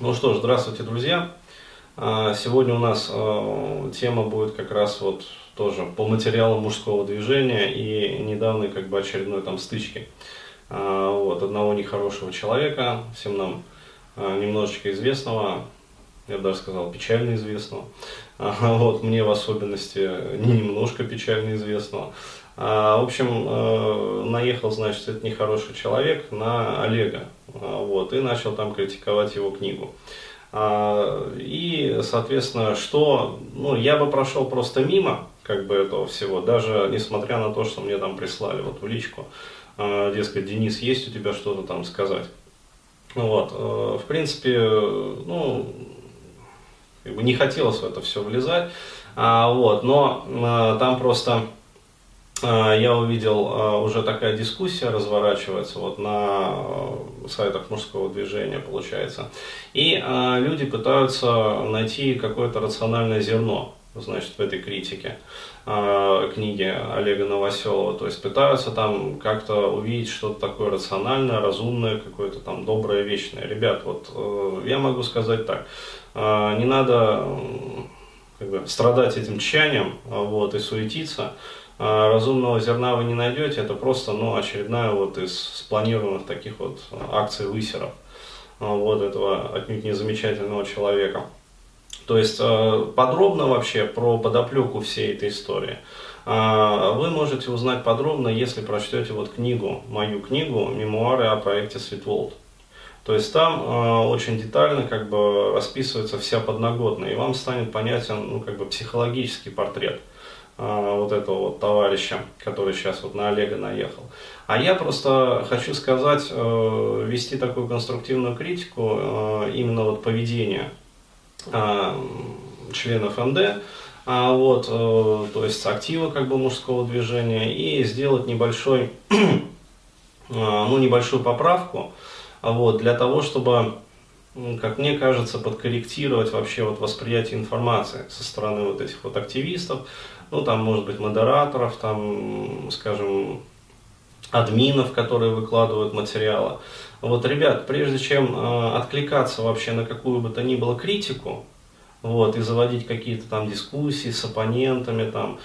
Ну что ж, здравствуйте, друзья. Сегодня у нас тема будет как раз вот тоже по материалам мужского движения и недавней как бы очередной там стычки вот одного нехорошего человека, всем нам немножечко известного, я бы даже сказал печально известного, вот мне в особенности немножко печально известного. В общем, наехал, значит, этот нехороший человек на Олега, вот, и начал там критиковать его книгу. И, соответственно, что, ну, я бы прошел просто мимо, как бы, этого всего, даже несмотря на то, что мне там прислали, вот, в личку, дескать, Денис, есть у тебя что-то там сказать? Вот, в принципе, ну, не хотелось в это все влезать, вот, но там просто... Я увидел, уже такая дискуссия разворачивается вот на сайтах мужского движения, получается. И люди пытаются найти какое-то рациональное зерно, значит, в этой критике книги Олега Новоселова. То есть пытаются там как-то увидеть что-то такое рациональное, разумное, какое-то там доброе, вечное. Ребят, вот я могу сказать так, не надо как бы страдать этим тщанием, вот, и суетиться. Разумного зерна вы не найдете, это просто, ну, очередная вот из спланированных таких вот акций-высеров вот этого отнюдь незамечательного человека. То есть подробно вообще про подоплеку всей этой истории вы можете узнать подробно, если прочтете вот книгу, мою книгу «Мемуары о проекте Свитволд». То есть там очень детально как бы расписывается вся подноготная, и вам станет понятен, ну, как бы психологический портрет вот этого вот товарища, который сейчас вот на Олега наехал. А я просто хочу сказать, вести такую конструктивную критику именно вот поведения членов МД, вот, то есть актива как бы мужского движения, и сделать небольшой, ну, небольшую поправку, вот, для того, чтобы, как мне кажется, подкорректировать вообще вот восприятие информации со стороны вот этих вот активистов, ну там, может быть, модераторов, там, скажем, админов, которые выкладывают материалы. Вот, ребят, прежде чем откликаться вообще на какую бы то ни было критику, вот, и заводить какие-то там дискуссии с оппонентами, там,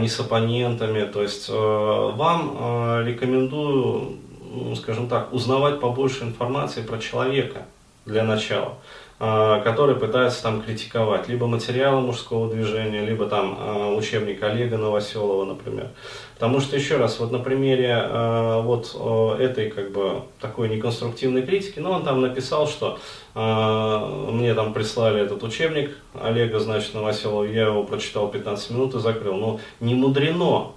не с оппонентами, то есть вам рекомендую, ну, скажем так, узнавать побольше информации про человека для начала, который пытается там критиковать либо материалы мужского движения, либо там учебник Олега Новоселова, например. Потому что, еще раз, вот на примере вот этой как бы такой неконструктивной критики, ну, он там написал, что мне там прислали этот учебник Олега, значит, Новоселова, я его прочитал 15 минут и закрыл. Но не мудрено,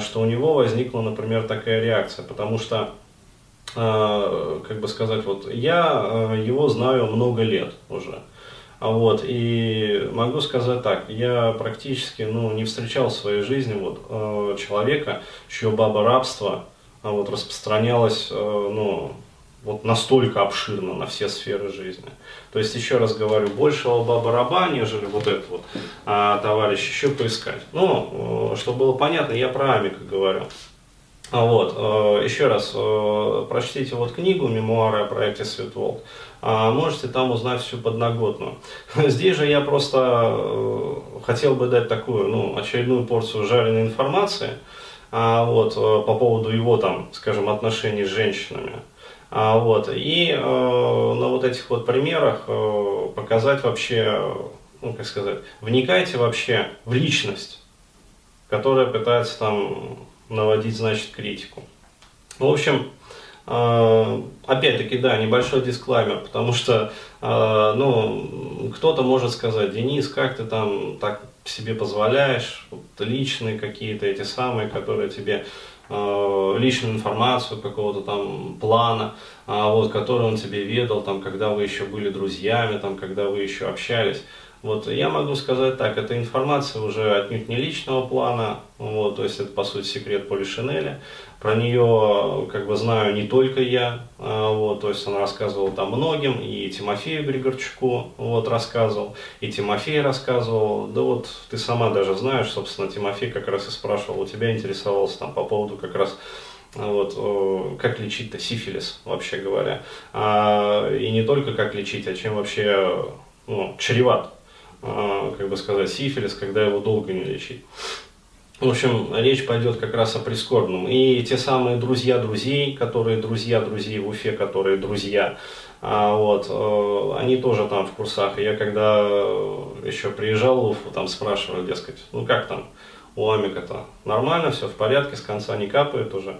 что у него возникла, например, такая реакция, потому что, как бы сказать, вот я его знаю много лет уже, вот, и могу сказать так, я практически, ну, не встречал в своей жизни вот человека, чье баборабство вот распространялось, ну, вот настолько обширно на все сферы жизни. То есть, еще раз говорю, большего бабораба, нежели вот этот вот товарищ, еще поискать. Ну, чтобы было понятно, я про Амика говорю. Вот, еще раз, прочтите вот книгу «Мемуары о проекте Свитволд», можете там узнать всю подноготную. Здесь же я просто хотел бы дать такую, ну, очередную порцию жареной информации, вот, по поводу его там, скажем, отношений с женщинами. Вот, и на вот этих вот примерах показать вообще, ну, как сказать, вникайте вообще в личность, которая пытается там наводить, значит, критику. В общем, опять-таки, да, небольшой дисклаймер, потому что, ну, кто-то может сказать, Денис, как ты там так себе позволяешь, вот, личные какие-то эти самые, которые тебе, личную информацию какого-то там плана, вот, который он тебе ведал, там, когда вы еще были друзьями, там, когда вы еще общались. Вот, я могу сказать так, эта информация уже отнюдь не личного плана, вот, то есть это, по сути, секрет Полишинеля, про нее, как бы, знаю не только я, вот, то есть он рассказывал там многим, и Тимофею Григорчуку, вот, рассказывал, и Тимофей рассказывал, да вот, ты сама даже знаешь, собственно, Тимофей как раз и спрашивал, у тебя интересовался там по поводу как раз Вот, как лечить-то сифилис, вообще говоря. И не только как лечить, а чем вообще чреват, как бы сказать, сифилис, когда его долго не лечить. В общем, речь пойдет как раз о прискорбном. И те самые друзья друзей, которые друзья друзей в Уфе, которые друзья, вот, они тоже там в курсах. И я когда еще приезжал в Уфу, там спрашивали, дескать, ну как там у Амика-то? Нормально, все в порядке, с конца не капает уже.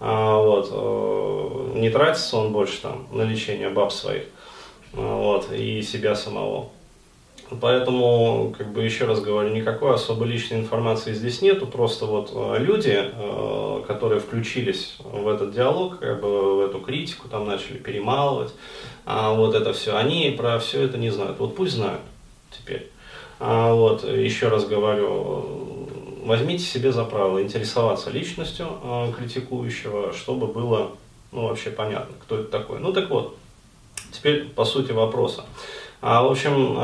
Вот, не тратится он больше там на лечение баб своих, вот, и себя самого. Поэтому, как бы еще раз говорю, никакой особой личной информации здесь нету, просто вот люди, которые включились в этот диалог, как бы в эту критику, там начали перемалывать, вот это все, они про все это не знают. Вот пусть знают теперь. Вот, еще раз говорю, возьмите себе за правило интересоваться личностью критикующего, чтобы было, ну, вообще понятно, кто это такой. Ну так вот, теперь по сути вопроса. В общем,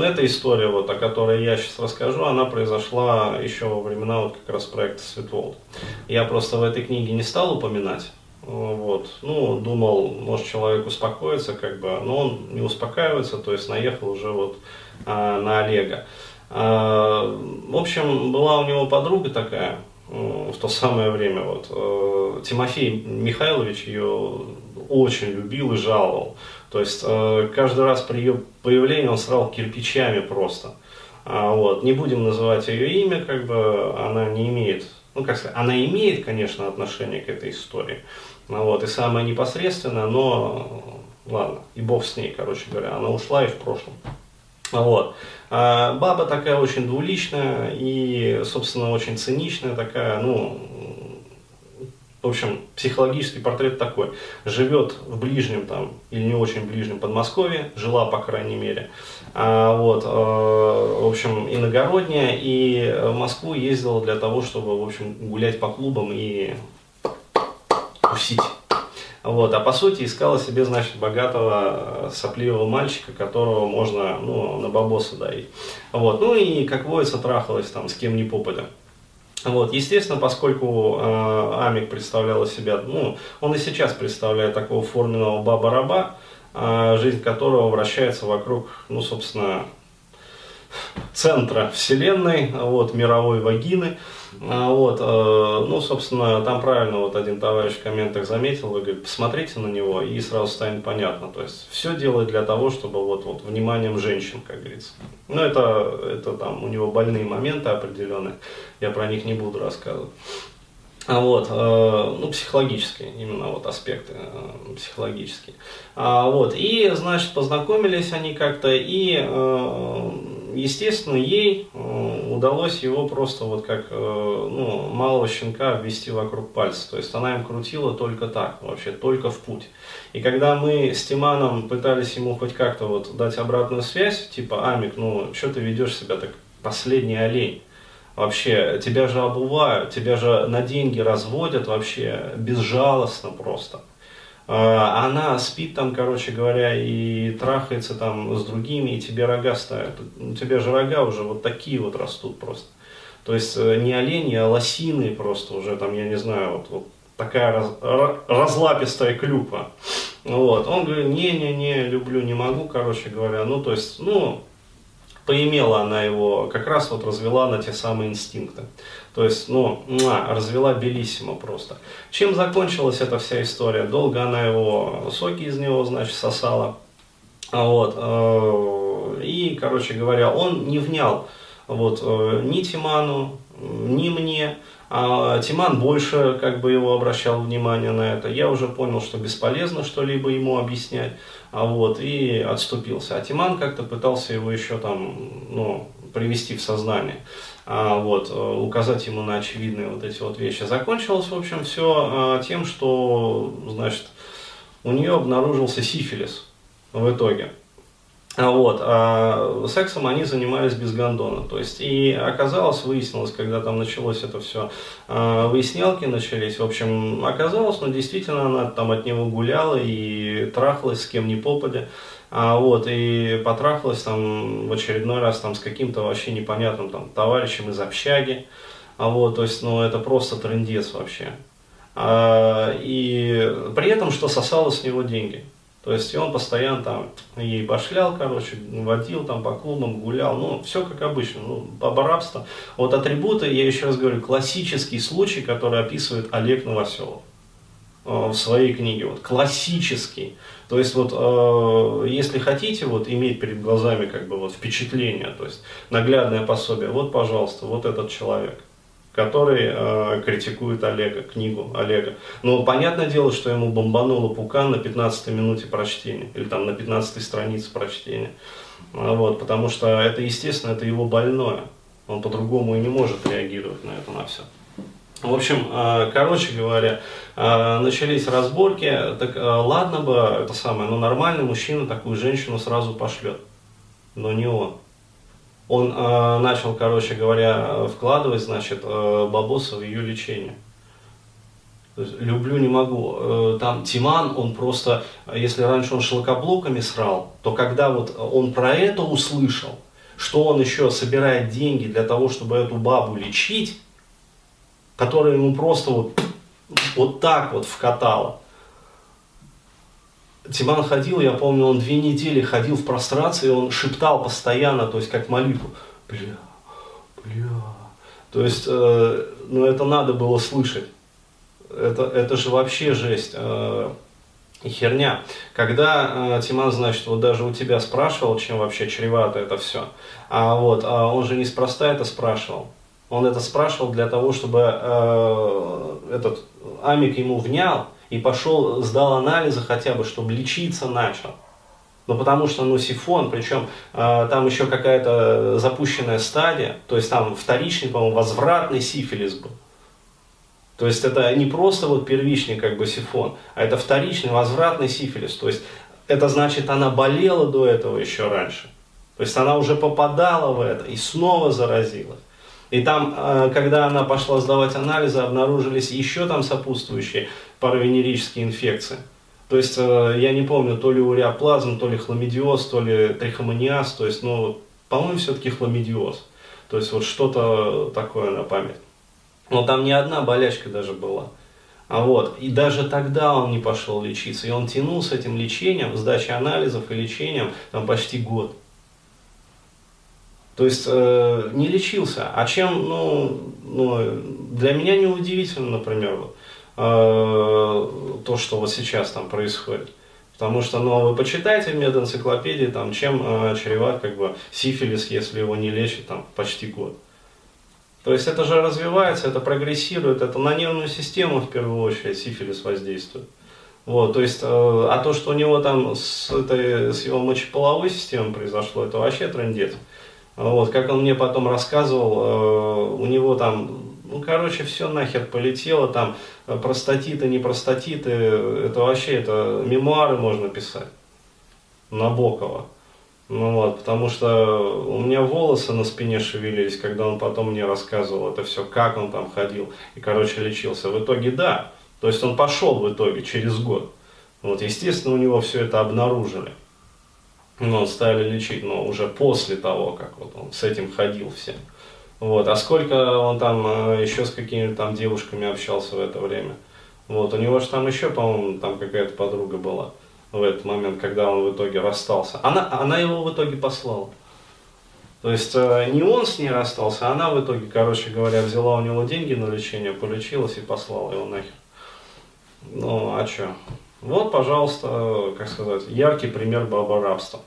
эта история, вот, о которой я сейчас расскажу, она произошла еще во времена вот как раз проекта Свитволд. Я просто в этой книге не стал упоминать, вот, ну, думал, может, человек успокоится, как бы, но он не успокаивается, то есть наехал уже вот на Олега. В общем, была у него подруга такая в то самое время, вот, Тимофей Михайлович ее очень любил и жаловал. То есть каждый раз при ее появлении он срал кирпичами просто. Вот. Не будем называть ее имя, как бы она не имеет, ну как сказать, она имеет, конечно, отношение к этой истории. Вот. И самое непосредственное, но ладно, и бог с ней, короче говоря, она ушла и в прошлом. Вот. Баба такая очень двуличная и, собственно, очень циничная такая, ну... В общем, психологический портрет такой. Живет в ближнем там, или не очень ближнем Подмосковье, жила, по крайней мере. Вот, в общем, иногородняя, и в Москву ездила для того, чтобы, в общем, гулять по клубам и тусить. Вот, а по сути искала себе, значит, богатого сопливого мальчика, которого можно, ну, на бабосы давить. Вот, ну и, как водится, трахалась там с кем ни попадя. Вот, естественно, поскольку Амик представлял из себя, ну, он и сейчас представляет такого форменного баба-раба, жизнь которого вращается вокруг, ну, собственно, центра вселенной, вот, мировой вагины. Вот, ну, собственно, там правильно вот один товарищ в комментах заметил, вы говорите, посмотрите на него, и сразу станет понятно. То есть, все делает для того, чтобы вот вниманием женщин, как говорится. Ну, это там у него больные моменты определенные, я про них не буду рассказывать. Вот, ну, психологические, именно вот аспекты психологические. Вот, и, значит, познакомились они как-то, и... Естественно, ей удалось его просто вот как, ну, малого щенка ввести вокруг пальца. То есть она им крутила только так, вообще только в путь. И когда мы с Тиманом пытались ему хоть как-то вот дать обратную связь, типа, Амик, ну, что ты ведешь себя так, последний олень? Вообще, тебя же обувают, тебя же на деньги разводят вообще безжалостно просто. Она спит там, короче говоря, и трахается там с другими, и тебе рога ставят. У тебя же рога уже вот такие вот растут просто. То есть не олени, а лосиные просто уже там, я не знаю, вот такая разлапистая клюква. Вот. Он говорит, не-не-не, люблю, не могу, короче говоря. Ну, то есть, ну, поимела она его, как раз вот развела на те самые инстинкты. То есть, ну, развела белиссимо просто. Чем закончилась эта вся история? Долго она его, соки из него, значит, сосала. Вот. И, короче говоря, он не внял вот ни Тиману, ни мне. Тиман больше, как бы, его обращал внимание на это. Я уже понял, что бесполезно что-либо ему объяснять. Вот, и отступился. А Тиман как-то пытался его еще там, ну, привести в сознание. Вот, указать ему на очевидные вот эти вот вещи. Закончилось, в общем, все тем, что, значит, у нее обнаружился сифилис в итоге. Вот, а сексом они занимались без гондона. То есть, и оказалось, выяснилось, когда там началось это все, выяснялки начались, в общем, оказалось, но действительно она там от него гуляла и трахалась с кем ни попадя. Вот, и потрахалась там в очередной раз там с каким-то вообще непонятным там товарищем из общаги. Вот, то есть, ну, это просто трындец вообще. и при этом, что сосало с него деньги. То есть он постоянно там ей башлял, короче, водил там по клубам, гулял, ну, все как обычно, ну, баба рабство. Вот атрибуты, я еще раз говорю, классический случай, который описывает Олег Новоселов в своей книге, вот, классический. То есть, вот, если хотите, вот, иметь перед глазами, как бы, вот, впечатление, то есть, наглядное пособие, вот, пожалуйста, вот этот человек, который критикует Олега, книгу Олега. Но понятное дело, что ему бомбануло пукан на 15-й минуте прочтения, или там на 15-й странице прочтения. Вот, потому что это, естественно, это его больное. Он по-другому и не может реагировать на это, на все. В общем, короче говоря, начались разборки. Так ладно бы, это самое, но нормальный мужчина такую женщину сразу пошлет. Но не он. Он начал, короче говоря, вкладывать, значит, бабосы в ее лечение. То есть, люблю, не могу. Там Тиман, он просто, если раньше он шлакоблоками срал, то когда вот он про это услышал, что он еще собирает деньги для того, чтобы эту бабу лечить, которая ему просто вот так вот вкатала. Тиман ходил, я помню, он 2 недели ходил в прострации, он шептал постоянно, то есть как молитву. Бля, бля. То есть, ну это надо было слышать. Это же вообще жесть. Херня. Когда Тиман, значит, вот даже у тебя спрашивал, чем вообще чревато это все. А вот он же неспроста это спрашивал. Он это спрашивал для того, чтобы этот Амик ему внял. И пошел, сдал анализы хотя бы, чтобы лечиться начал. Но потому что, ну, сифон, причем там еще какая-то запущенная стадия, то есть там вторичный, по-моему, возвратный сифилис был. То есть это не просто вот первичный как бы сифон, а это вторичный возвратный сифилис. То есть это значит, она болела до этого еще раньше. То есть она уже попадала в это и снова заразилась. И там, когда она пошла сдавать анализы, обнаружились еще там сопутствующие паравенерические инфекции. То есть, я не помню, то ли уреоплазм, то ли хламидиоз, то ли трихомониаз. То есть, ну, по-моему, все-таки хламидиоз. То есть, вот что-то такое на память. Но там не одна болячка даже была. Вот. И даже тогда он не пошел лечиться. И он тянул с этим лечением, сдачей анализов и лечением там почти год. То есть, не лечился. А чем, ну, для меня неудивительно, например, вот, то, что вот сейчас там происходит. Потому что, ну, вы почитайте в медэнциклопедии, там, чем чреват, как бы, сифилис, если его не лечит, там, почти год. То есть, это же развивается, это прогрессирует, это на нервную систему, в первую очередь, сифилис воздействует. Вот, то есть, а то, что у него там с его мочеполовой системой произошло, это вообще трындец. Вот, как он мне потом рассказывал, у него там, ну, короче, все нахер полетело, там, простатиты, не простатиты, это вообще, это мемуары можно писать, Набокова. Ну вот, потому что у меня волосы на спине шевелились, когда он потом мне рассказывал это все, как он там ходил и, короче, лечился. В итоге, да, то есть он пошел в итоге через год. Вот, естественно, у него все это обнаружили. Ну, стали лечить, но уже после того, как вот он с этим ходил все. Вот. А сколько он там еще с какими-то там девушками общался в это время. Вот. У него же там еще, по-моему, там какая-то подруга была в этот момент, когда он в итоге расстался. Она его в итоге послала. То есть не он с ней расстался, а она в итоге, короче говоря, взяла у него деньги на лечение, полечилась и послала его нахер. Ну, а что? Вот, пожалуйста, как сказать, яркий пример баборабства.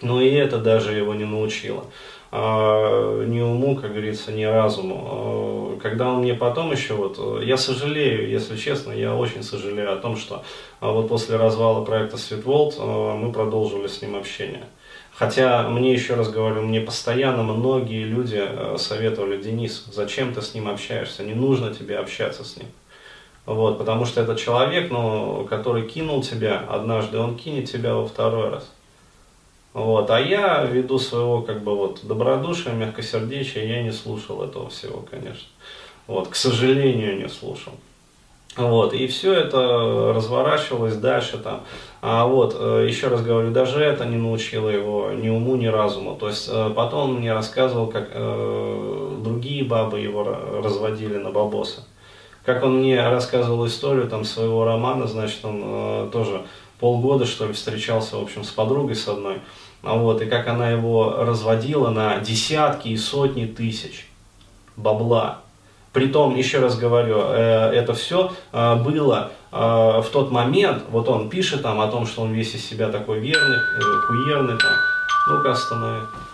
Но и это даже его не научило. Ни уму, как говорится, ни разуму. Когда он мне потом еще, вот, я сожалею, если честно, я очень сожалею о том, что вот после развала проекта Свитволд мы продолжили с ним общение. Хотя, мне еще раз говорю, мне постоянно многие люди советовали: Денис, зачем ты с ним общаешься, не нужно тебе общаться с ним. Вот, потому что это человек, ну, который кинул тебя однажды, он кинет тебя во второй раз. Вот, а я ввиду своего, как бы, вот, добродушия, мягкосердечия, я не слушал этого всего, конечно. Вот, к сожалению, не слушал. Вот, и все это разворачивалось дальше там. А вот, еще раз говорю, даже это не научило его ни уму, ни разуму. То есть, потом он мне рассказывал, как другие бабы его разводили на бабосы. Как он мне рассказывал историю там, своего романа, значит, он тоже полгода, что ли, встречался, в общем, с подругой с одной. Вот, и как она его разводила на десятки и сотни тысяч бабла. Притом, еще раз говорю, это все было в тот момент, вот он пишет там о том, что он весь из себя такой верный, хуерный, там, ну-ка останови.